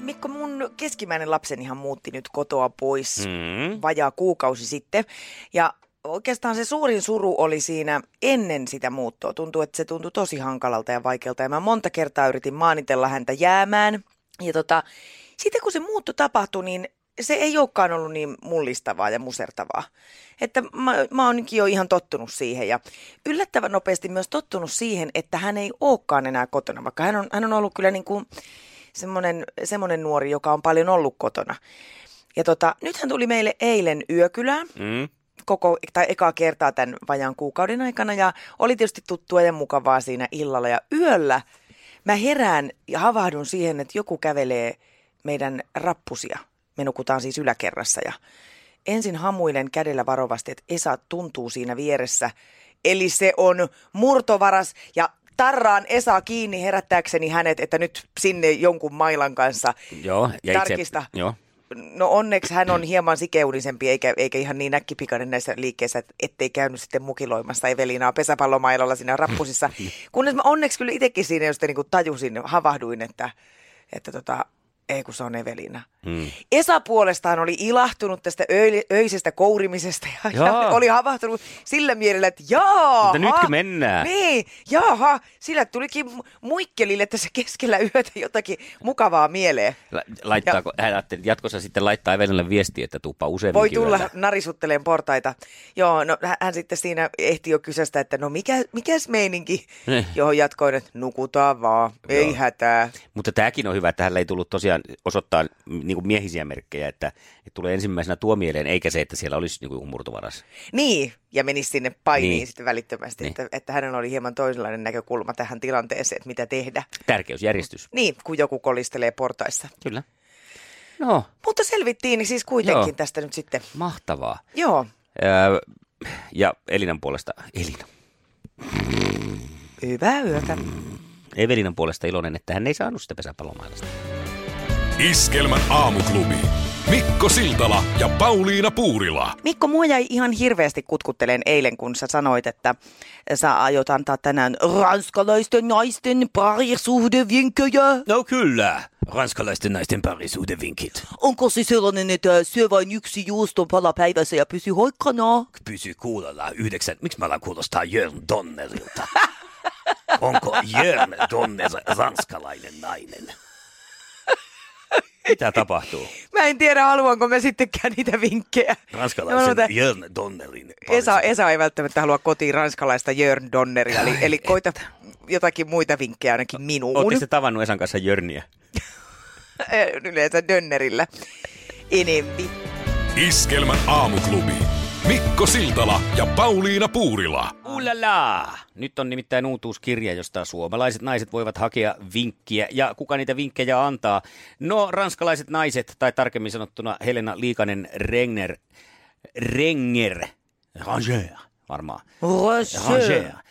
Mikko, mun keskimmäinen lapsenihan muutti nyt kotoa pois vajaa kuukausi sitten. Ja oikeastaan se suurin suru oli siinä ennen sitä muuttoa. Tuntuu, että se tuntui tosi hankalalta ja vaikealta. Ja mä monta kertaa yritin maanitella häntä jäämään. Ja sitten kun se muutto tapahtui, niin se ei olekaan ollut niin mullistavaa ja musertavaa. Että mä oonkin jo ihan tottunut siihen ja yllättävän nopeasti myös tottunut siihen, että hän ei olekaan enää kotona. Vaikka hän on ollut kyllä niin kuin semmoinen nuori, joka on paljon ollut kotona. Ja nyt hän tuli meille eilen yökylään. Ekaa kertaa tämän vajaan kuukauden aikana ja oli tietysti tuttua ja mukavaa siinä illalla ja yöllä. Mä herään ja havahdun siihen, että joku kävelee meidän rappusia. Me nukutaan siis yläkerrassa ja ensin hamuilen kädellä varovasti, että Esa tuntuu siinä vieressä. Eli se on murtovaras ja tarraan Esa kiinni herättääkseni hänet, että nyt sinne jonkun mailan kanssa. Joo, ja tarkista. Joo. No onneksi hän on hieman sikeudisempi eikä ihan niin äkkipikainen näissä liikkeissä, ettei käynyt sitten mukiloimassa Evelinaa pesäpallomailalla siinä rappusissa. Kunnes mä onneksi kyllä itsekin siinä just niin kuin tajusin, havahduin, että ei kun se on Evelina. Esa puolestaan oli ilahtunut tästä öisestä kourimisesta ja oli havahtunut sillä mielellä, että jaaha. Mutta nytkö mennään? Niin, jaaha. Sillä tulikin muikkelille tässä keskellä yötä jotakin mukavaa mieleen. Laittaako, hän ajatteli, että jatkossa sitten laittaa Evelinalle viestiä, että tuupa useammin. Voi tulla narisutteleen portaita. Joo, no hän sitten siinä ehti jo kysästä, että no mikäs meininki, johon jatkoin, että nukutaan vaan, ei hätää. Mutta tämäkin on hyvä, että hänellä ei tullut tosiaan osoittaa niin kuin miehisiä merkkejä, että tulee ensimmäisenä tuo mieleen, eikä se, että siellä olisi niin kuin murtovaras. Niin, ja menisi sinne painiin sitten välittömästi, niin. Että hänellä oli hieman toisenlainen näkökulma tähän tilanteeseen, että mitä tehdä. Tärkeysjärjestys. Niin, kun joku kolistelee portaissa. Kyllä. No. Mutta selvittiin siis kuitenkin tästä nyt sitten. Mahtavaa. Joo. Ja Elinan puolesta, Elina. Hyvää yötä. Evelinan puolesta iloinen, että hän ei saanut sitä pesäpallomailasta. Iskelmän aamuklubi. Mikko Siltala ja Pauliina Puurila. Mikko, mua jäi ihan hirveästi kutkutteleen eilen, kun sä sanoit, että sä aiot antaa tänään ranskalaisten naisten parisuhdevinkkejä. No kyllä, ranskalaisten naisten parisuhdevinkit. Onko se sellainen, että syö vain yksi juuston pala päivässä ja pysy hoikkana? Pysy kuulolla 9. Miksi mä alan kuulostaa Jörn Donnerilta? Onko Jörn Donner ranskalainen nainen? Mitä tapahtuu? Mä en tiedä, haluanko mä sittenkään niitä vinkkejä. Ranskalaisen Jörn Donnerin. Esa ei välttämättä halua kotiin ranskalaista Jörn Donneria, eli koita jotakin muita vinkkejä ainakin minuun. Ootte sitten tavannut Esan kanssa Jörniä? Yleensä Dönnerillä. Enempi. Iskelmän aamuklubi. Mikko Siltala ja Pauliina Puurila. Ulala! Nyt on nimittäin uutuuskirja, josta suomalaiset naiset voivat hakea vinkkiä. Ja kuka niitä vinkkejä antaa? No, ranskalaiset naiset, tai tarkemmin sanottuna Helena Liikanen Rengner. Ranger.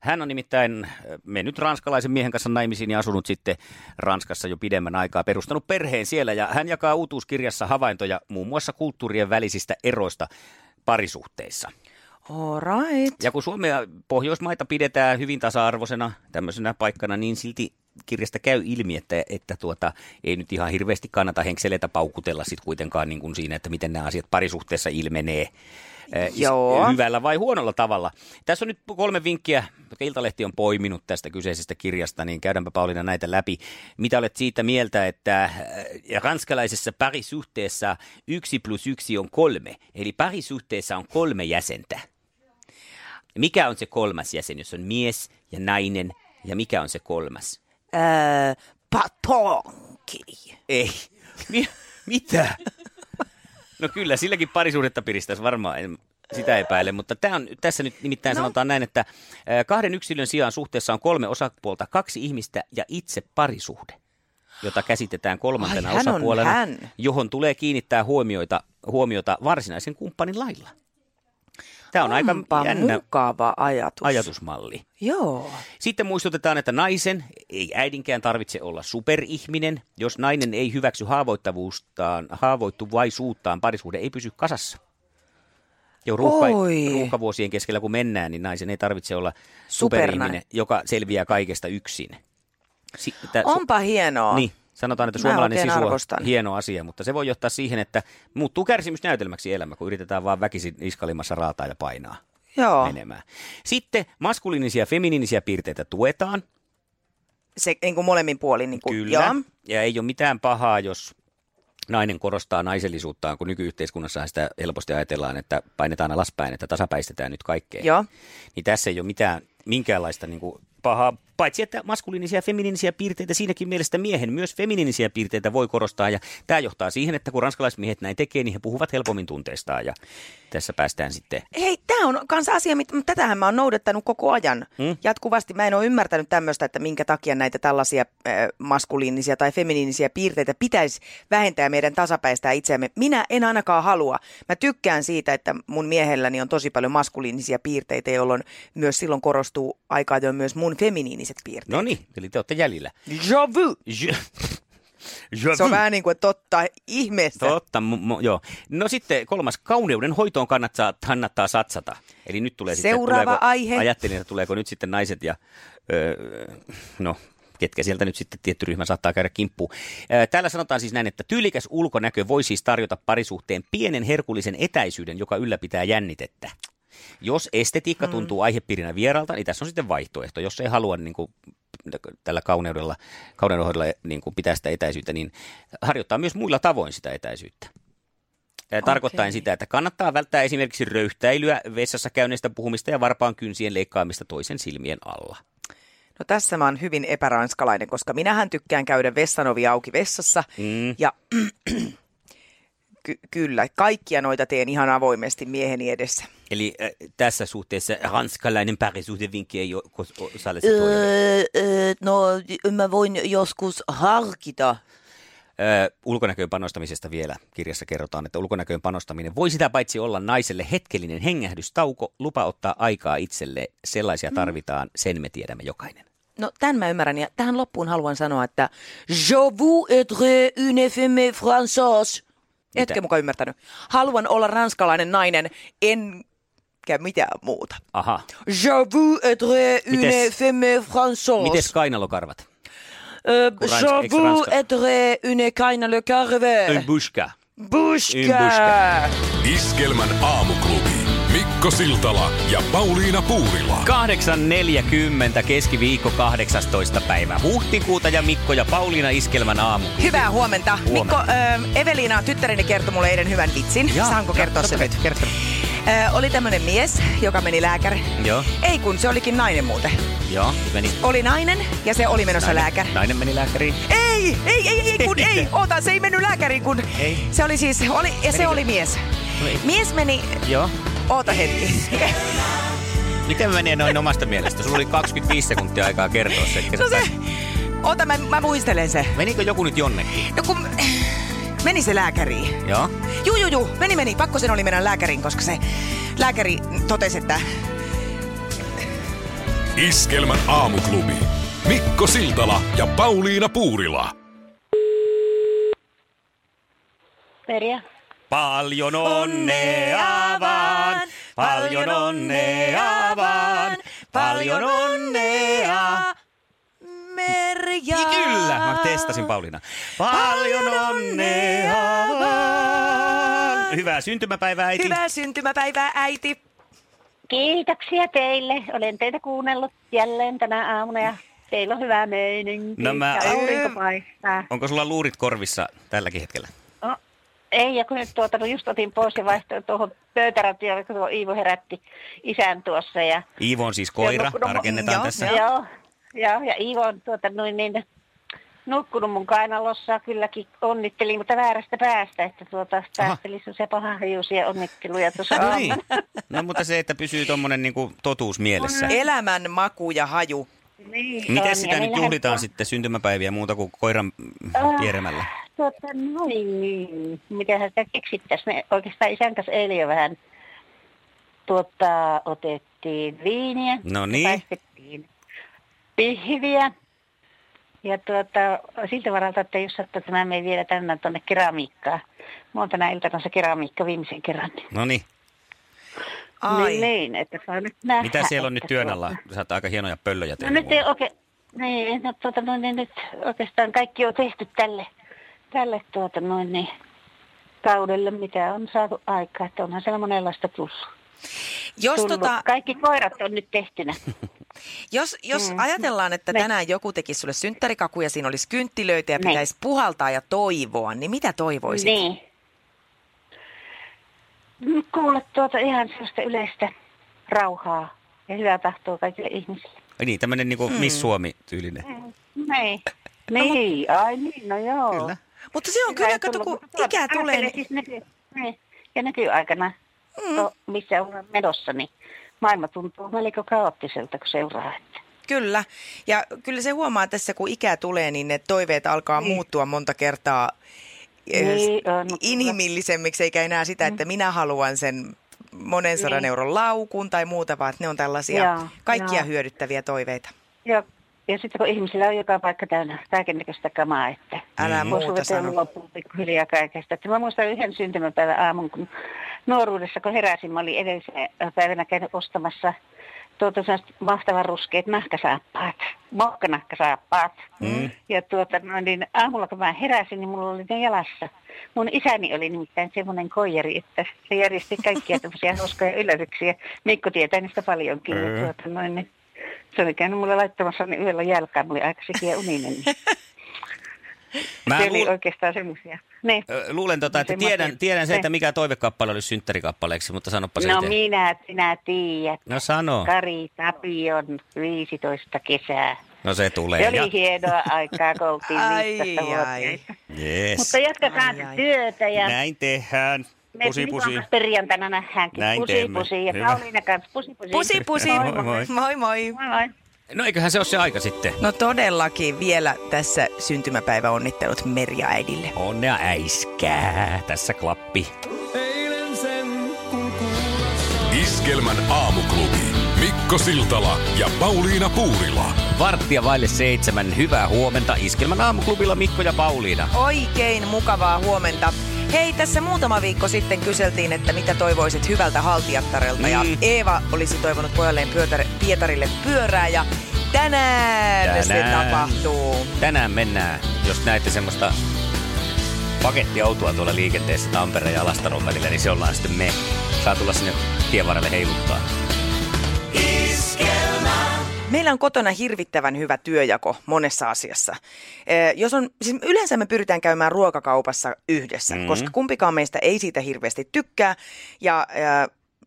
Hän on nimittäin mennyt ranskalaisen miehen kanssa naimisiin ja asunut sitten Ranskassa jo pidemmän aikaa, perustanut perheen siellä. Ja hän jakaa uutuuskirjassa havaintoja muun muassa kulttuurien välisistä eroista parisuhteissa. All right. Ja kun Suomea ja Pohjoismaita pidetään hyvin tasa-arvoisena tämmöisenä paikkana, niin silti kirjasta käy ilmi, että ei nyt ihan hirveästi kannata henkseleitä paukutella sit kuitenkaan niin kuin siinä, että miten nämä asiat parisuhteessa ilmenee. Hyvällä vai huonolla tavalla. Tässä on nyt 3 vinkkiä, jotka Iltalehti on poiminut tästä kyseisestä kirjasta, niin käydäänpä Pauliina näitä läpi. Mitä olet siitä mieltä, että ranskalaisessa parisuhteessa 1+1 on 3, eli parisuhteessa on 3 jäsentä. Mikä on se 3. jäsen, jos on mies ja nainen, ja mikä on se 3? Patonki. Ei. Mitä? No kyllä, silläkin parisuhdetta piristäisi varmaan, sitä epäile, mutta tässä nyt nimittäin sanotaan näin, että 2 yksilön sijaan suhteessa on 3 osapuolta, 2 ihmistä ja itse parisuhde. jota käsitetään kolmantena osapuolena, johon tulee kiinnittää huomiota varsinaisen kumppanin lailla. Tämä on aika mukava ajatusmalli. Joo. Sitten muistutetaan, että naisen ei äidinkään tarvitse olla superihminen. Jos nainen ei hyväksy haavoittuvaisuuttaan, parisuhde ei pysy kasassa. Jo ruuhkavuosien keskellä kun mennään, niin naisen ei tarvitse olla superihminen, joka selviää kaikesta yksin. Onpa hienoa. Niin, sanotaan, että suomalainen sisu on hieno asia, mutta se voi johtaa siihen, että muuttuu kärsimysnäytelmäksi elämä, kun yritetään vaan väkisin niskalimassa raataa ja painaa menemään. Sitten maskuliinisia ja feminiinisiä piirteitä tuetaan. Se niin kuin molemmin puolin. Niin kuin, kyllä, joo. Ja ei ole mitään pahaa, jos nainen korostaa naisellisuuttaan, kun nykyyhteiskunnassa sitä helposti ajatellaan, että painetaan alaspäin, että tasapäistetään nyt kaikkeen. Joo. Niin tässä ei ole minkäänlaista niin kuin pahaa, paitsi että maskuliinisia ja feminiinisiä piirteitä, siinäkin mielestä miehen myös feminiinisiä piirteitä voi korostaa. Ja tämä johtaa siihen, että kun ranskalaismiehet näin tekee, niin he puhuvat helpommin tunteistaan ja tässä päästään sitten. Hei, tämä on kanssa asia, mitä tätähän mä oon noudattanut koko ajan. Jatkuvasti mä en ole ymmärtänyt tämmöistä, että minkä takia näitä tällaisia maskuliinisia tai feminiinisiä piirteitä pitäisi vähentää meidän tasapäistää itseämme. Minä en ainakaan halua. Mä tykkään siitä, että mun miehelläni on tosi paljon maskuliinisia piirteitä, jolloin myös silloin korostuu aikaa jo myös mun feminiiniset piirteet. No niin, eli te olette jäljellä. Se on vähän niin kuin totta ihmeessä. Totta, joo. No sitten kolmas, kauneuden hoitoon kannattaa satsata. Eli nyt tulee seuraava aihe. Ajattelin, että tuleeko nyt sitten naiset ja ketkä sieltä nyt sitten tietty ryhmä saattaa käydä kimppuun. Täällä sanotaan siis näin, että tyylikäs ulkonäkö voi siis tarjota parisuhteen pienen herkullisen etäisyyden, joka ylläpitää jännitettä. Jos estetiikka tuntuu aihepiirinä vieralta, niin tässä on sitten vaihtoehto. Jos ei halua niin kuin tällä kauneudenhoidolla niin kuin pitää sitä etäisyyttä, niin harjoittaa myös muilla tavoin sitä etäisyyttä. Tarkoittaen sitä, että kannattaa välttää esimerkiksi röyhtäilyä, vessassa käyneistä puhumista ja varpaan kynsien leikkaamista toisen silmien alla. No tässä mä oon hyvin epäranskalainen, koska minähän tykkään käydä vessanovi auki vessassa ja... Kyllä, kaikkia noita teen ihan avoimesti mieheni edessä. Eli tässä suhteessa ranskalainen parisuhdevinkki ei osallisi toille? No, mä voin joskus harkita. Ulkonäköön panostamisesta vielä kirjassa kerrotaan, että ulkonäköön panostaminen voi sitä paitsi olla naiselle hetkellinen hengähdystauko, lupa ottaa aikaa itselle, sellaisia tarvitaan, sen me tiedämme jokainen. No, tämän mä ymmärrän ja tähän loppuun haluan sanoa, että je vous être une femme française. Etkö mukaan ymmärtänyt? Haluan olla ranskalainen nainen, enkä mitään muuta. Aha. Je veux être une femme française. Mites kainalokarvat? Je veux être une kainalokarve. Un bushka. Bushka. Iskelman aamuklubi. Mikko Siltala ja Pauliina Puurila. 8.40 keskiviikko 18. päivä huhtikuuta ja Mikko ja Pauliina Iskelmän aamuklubi. Hyvää huomenta. Mikko, Evelina, tyttäreni kertoi mulle eilen hyvän vitsin. Saanko kertoa sen nyt? Oli tämmönen mies, joka meni lääkäriin. Joo. Ei kun, se olikin nainen muuten. Joo, meni. Oli nainen ja se oli menossa lääkäriin. Nainen meni lääkäriin. Ei, oota, se ei mennyt lääkäriin kun. Ei. Se oli siis, se oli mies. Mies meni... Joo. Oota hetki. Miten mä menin noin omasta mielestä? Sulla oli 25 sekuntia aikaa kertoa se. Oota, mä muistelen se. Menikö joku nyt jonnekin? No kun... Meni se lääkäriin. Joo. Juu. Meni. Pakko sen oli mennä lääkäriin, koska se lääkäri totesi, että... Iskelmän aamuklubi. Mikko Siltala ja Pauliina Puurila. Periä. Paljon onnea vaan, paljon onnea vaan, paljon onnea Merja. Kyllä, mä testasin Pauliina. Paljon onnea vaan. Hyvää syntymäpäivää, äiti. Hyvää syntymäpäivää, äiti. Kiitoksia teille. Olen teitä kuunnellut jälleen tänä aamuna ja teillä on hyvää meininki. No ja aurinko paistaa. Onko sulla luurit korvissa tälläkin hetkellä? Ei, ja kun nyt just otin pois ja vaihtoin tuohon pöytäratioon, kun Iivo herätti isän tuossa. Ja... Iivo on siis koira, tarkennetaan tässä. Joo, ja Iivo on nukkunut mun kainalossa, kylläkin onnittelin, mutta väärästä päästä, että päästeli se pahahiusia onnitteluja tuossa. No niin, mutta se, että pysyy tuommoinen niin kuin totuus mielessä. Elämän maku ja haju. Niin, miten sitä nyt juhlitaan sitten syntymäpäiviä muuta kuin koiran pieremällä? Niin. Mitähän sitä keksittäisiin? Me oikeastaan isän kanssa eilen jo vähän otettiin viiniä. No niin. Paistettiin pihviä. Ja siltä varalta, että jos sattuu, että mä menen vielä tänään tuonne keramiikkaan. Mä oon tänä iltana se keramiikka viimeisen kerran. No niin. Ai. Niin, että saa nyt nähdä. Mitä siellä on nyt työn alla? Saat aika hienoja pöllöjä tehdä. No nyt ei oikein, nyt oikeastaan kaikki on tehty tälle kaudelle, mitä on saatu aikaa. Että onhan siellä monenlaista tullut. Kaikki koirat on nyt tehtynä. Jos ajatellaan, että tänään joku tekisi sulle synttärikakuja, siinä olisi kynttilöitä ja pitäisi puhaltaa ja toivoa, niin mitä toivoisit? Niin. Kuule ihan sellaista yleistä rauhaa ja hyvää tahtoa kaikille ihmisille. Ai niin, tämmöinen niin kuin Miss Suomi-tyylinen. No joo. Kyllä. Mutta se on kyllä, kun ikää tulee. Ja nykyaikana, missä ollaan menossa, niin maailma tuntuu melko kaoottiselta, kun seuraa. Kyllä. Ja kyllä se huomaa tässä, kun ikää tulee, niin ne toiveet alkaa muuttua monta kertaa inhimillisemmiksi, eikä enää sitä, että minä haluan sen monen sadan euron laukun tai muuta, vaan ne on tällaisia kaikkia hyödyttäviä toiveita. Joo. Ja sitten kun ihmisillä on joka paikka täynnä kaikennäköistä kamaa, että älä muuta sano. Loppuun pikkuhiljaa kaikesta. Mä muistan yhden syntymäpäivän aamun, kun nuoruudessa kun heräsin, mä olin edellisenä päivänä käynyt ostamassa mahtavan ruskeat nahkasaappaat, mohkanahkasaappaat. Ja niin aamulla kun mä heräsin, niin mulla oli ne jalassa. Mun isäni oli nimittäin semmoinen koijari, että se järjesti kaikkia tämmöisiä hauskoja yllätyksiä. Mikko tietää niistä paljonkin. Se oli käynyt mulle laittamassa niin yöllä jälkään, mulla oli aika sekin uninen. Se oli oikeastaan semmoisia. Luulen, että tiedän sen, että mikä toivekappale olisi synttärikappaleeksi, mutta sanoppa se. No itse. Sinä tiedät. No sano. Kari Tapion 15 kesää. No se tulee. Se oli hienoa aikaa, kun oltiin 15 vuotta. Yes. Mutta jatkakaa työtä. Ja näin tehdään. Pusi, pusi. Me perjantaina nähdäänkin. Näin pusi, teemme. Pusi. Ja Pauliina kanssa. Pusi, pusi. Pusi, pusi. Moi, moi. Moi, moi. Moi, moi. No eiköhän se ole se aika sitten. No todellakin vielä tässä syntymäpäivä onnittelut Merja äidille. Onnea äiskää. Tässä klappi. Iskelmän aamuklubi. Mikko Siltala ja Pauliina Puurila. 6:15. Hyvää huomenta. Iskelmän aamuklubilla Mikko ja Pauliina. Oikein mukavaa huomenta. Hei, tässä muutama viikko sitten kyseltiin, että mitä toivoisit hyvältä haltijattarelta. Ja Eeva olisi toivonut pojalleen Pietarille pyörää ja tänään se tapahtuu. Tänään mennään, jos näette semmoista pakettiautoa tuolla liikenteessä Tampereen ja Alastaron välillä, niin se ollaan sitten me. Saa tulla sinne tien varrelle heiluttaa. Meillä on kotona hirvittävän hyvä työjako monessa asiassa. Siis yleensä me pyritään käymään ruokakaupassa yhdessä, koska kumpikaan meistä ei siitä hirveästi tykkää ja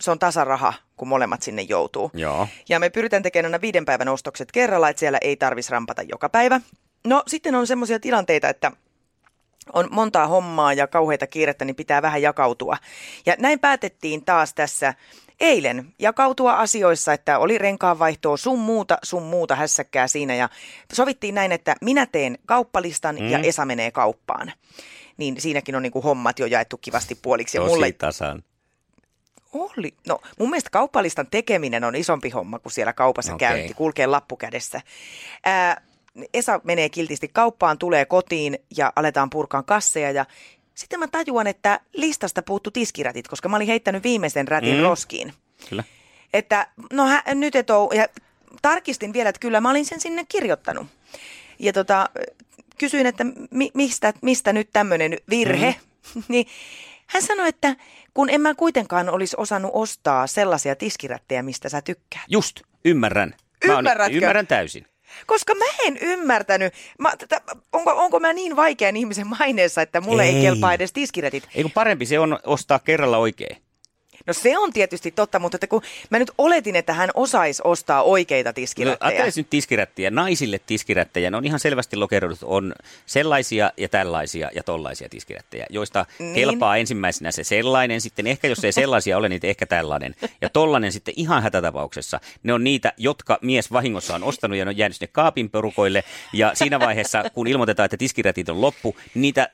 se on tasaraha, kun molemmat sinne joutuu. Joo. Ja me pyritään tekemään aina 5 päivän ostokset kerralla, että siellä ei tarvitsisi rampata joka päivä. No sitten on semmoisia tilanteita, että on montaa hommaa ja kauheita kiirettä, niin pitää vähän jakautua. Ja näin päätettiin taas tässä eilen jakautua asioissa, että oli renkaanvaihtoa, sun muuta hässäkkää siinä ja sovittiin näin, että minä teen kauppalistan ja Esa menee kauppaan. Niin siinäkin on niinku hommat jo jaettu kivasti puoliksi. Tosi tasan. No mun mielestä kauppalistan tekeminen on isompi homma kuin siellä kaupassa käynti, kulkee lappu kädessä. Esa menee kiltisti kauppaan, tulee kotiin ja aletaan purkaan kasseja ja sitten mä tajuan, että listasta puuttu tiskirätit, koska mä olin heittänyt viimeisen rätin roskiin. Kyllä. Että nyt et ole, ja tarkistin vielä, että kyllä mä olin sen sinne kirjoittanut. Ja kysyin, että mistä nyt tämmöinen virhe. Niin hän sanoi, että kun en mä kuitenkaan olisi osannut ostaa sellaisia tiskirättejä, mistä sä tykkäät. Just, ymmärrän. Ymmärrän täysin. Koska mä en ymmärtänyt, onko mä niin vaikean ihmisen maineessa, että mulle ei kelpaa edes tiskirätit. Eikö parempi se on ostaa kerralla oikein? No se on tietysti totta, mutta että kun mä nyt oletin, että hän osaisi ostaa oikeita tiskirättejä. No ajattelisi nyt tiskirättejä, naisille tiskirättejä. Ne on ihan selvästi lokeroidut. On sellaisia ja tällaisia ja tollaisia tiskirättejä, joista niin kelpaa ensimmäisenä se sellainen. Sitten ehkä jos ei sellaisia ole, niin ehkä tällainen. Ja tollainen sitten ihan hätätapauksessa. Ne on niitä, jotka mies vahingossa on ostanut ja ne on jäänyt sinne kaapin perukoille. Ja siinä vaiheessa, kun ilmoitetaan, että tiskirätit on loppu, niitä...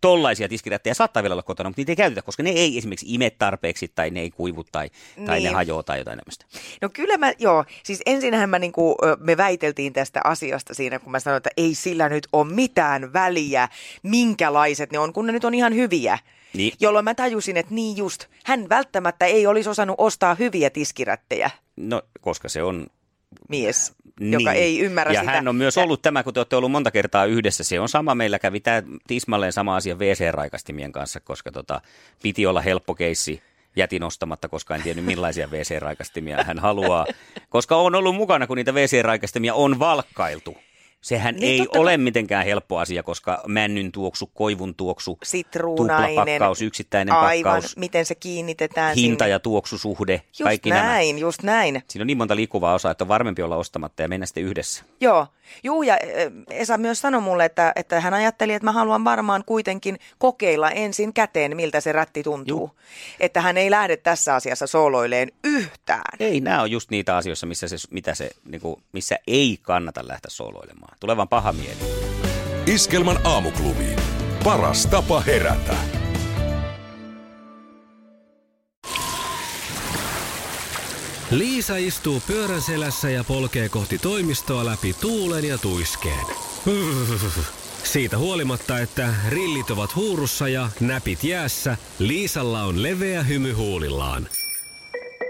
tollaisia tiskirättejä saattaa vielä olla kotona, mutta niitä ei käytetä, koska ne ei esimerkiksi ime tarpeeksi tai ne ei kuivu tai niin ne hajoaa tai jotain tämmöistä. No kyllä mä, joo, siis ensinnähän mä niinku, me väiteltiin tästä asiasta siinä, kun mä sanoin, että ei sillä nyt ole mitään väliä, minkälaiset ne on, kun ne nyt on ihan hyviä. Niin. Jolloin mä tajusin, että niin just, hän välttämättä ei olisi osannut ostaa hyviä tiskirättejä. No, koska se on... mies, joka niin ei ymmärrä ja sitä. Ja hän on myös ollut tämä, kun te olette ollut monta kertaa yhdessä. Se on sama. Meillä kävi tämä tismalleen sama asia WC-raikastimien kanssa, koska piti olla helppo keissi. Jätin ostamatta, koska en tiennyt millaisia WC-raikastimia hän haluaa. Koska on ollut mukana, kun niitä WC-raikastimia on valkkailtu. Sehän niin ei ole mitenkään helppo asia, koska männyn tuoksu, koivun tuoksu, tuplapakkaus, yksittäinen aivan, pakkaus, miten se kiinnitetään hinta- ja tuoksusuhde, just kaikki näin, nämä. Just näin. Siinä on niin monta liikkuvaa osaa, että on varmempi olla ostamatta ja mennä sitten yhdessä. Joo, ja Esa myös sanoi mulle, että hän ajatteli, että mä haluan varmaan kuitenkin kokeilla ensin käteen, miltä se rätti tuntuu. Juh. Että hän ei lähde tässä asiassa sooloilleen yhtään. Ei, nämä on just niitä asioissa, missä ei kannata lähteä sooloilemaan. Tulevan paha mieli. Iskelman aamuklubi. Paras tapa herätä. Liisa istuu pyörän selässä ja polkee kohti toimistoa läpi tuulen ja tuiskeen. Siitä huolimatta, että rillit ovat huurussa ja näpit jäässä, Liisalla on leveä hymy huulillaan.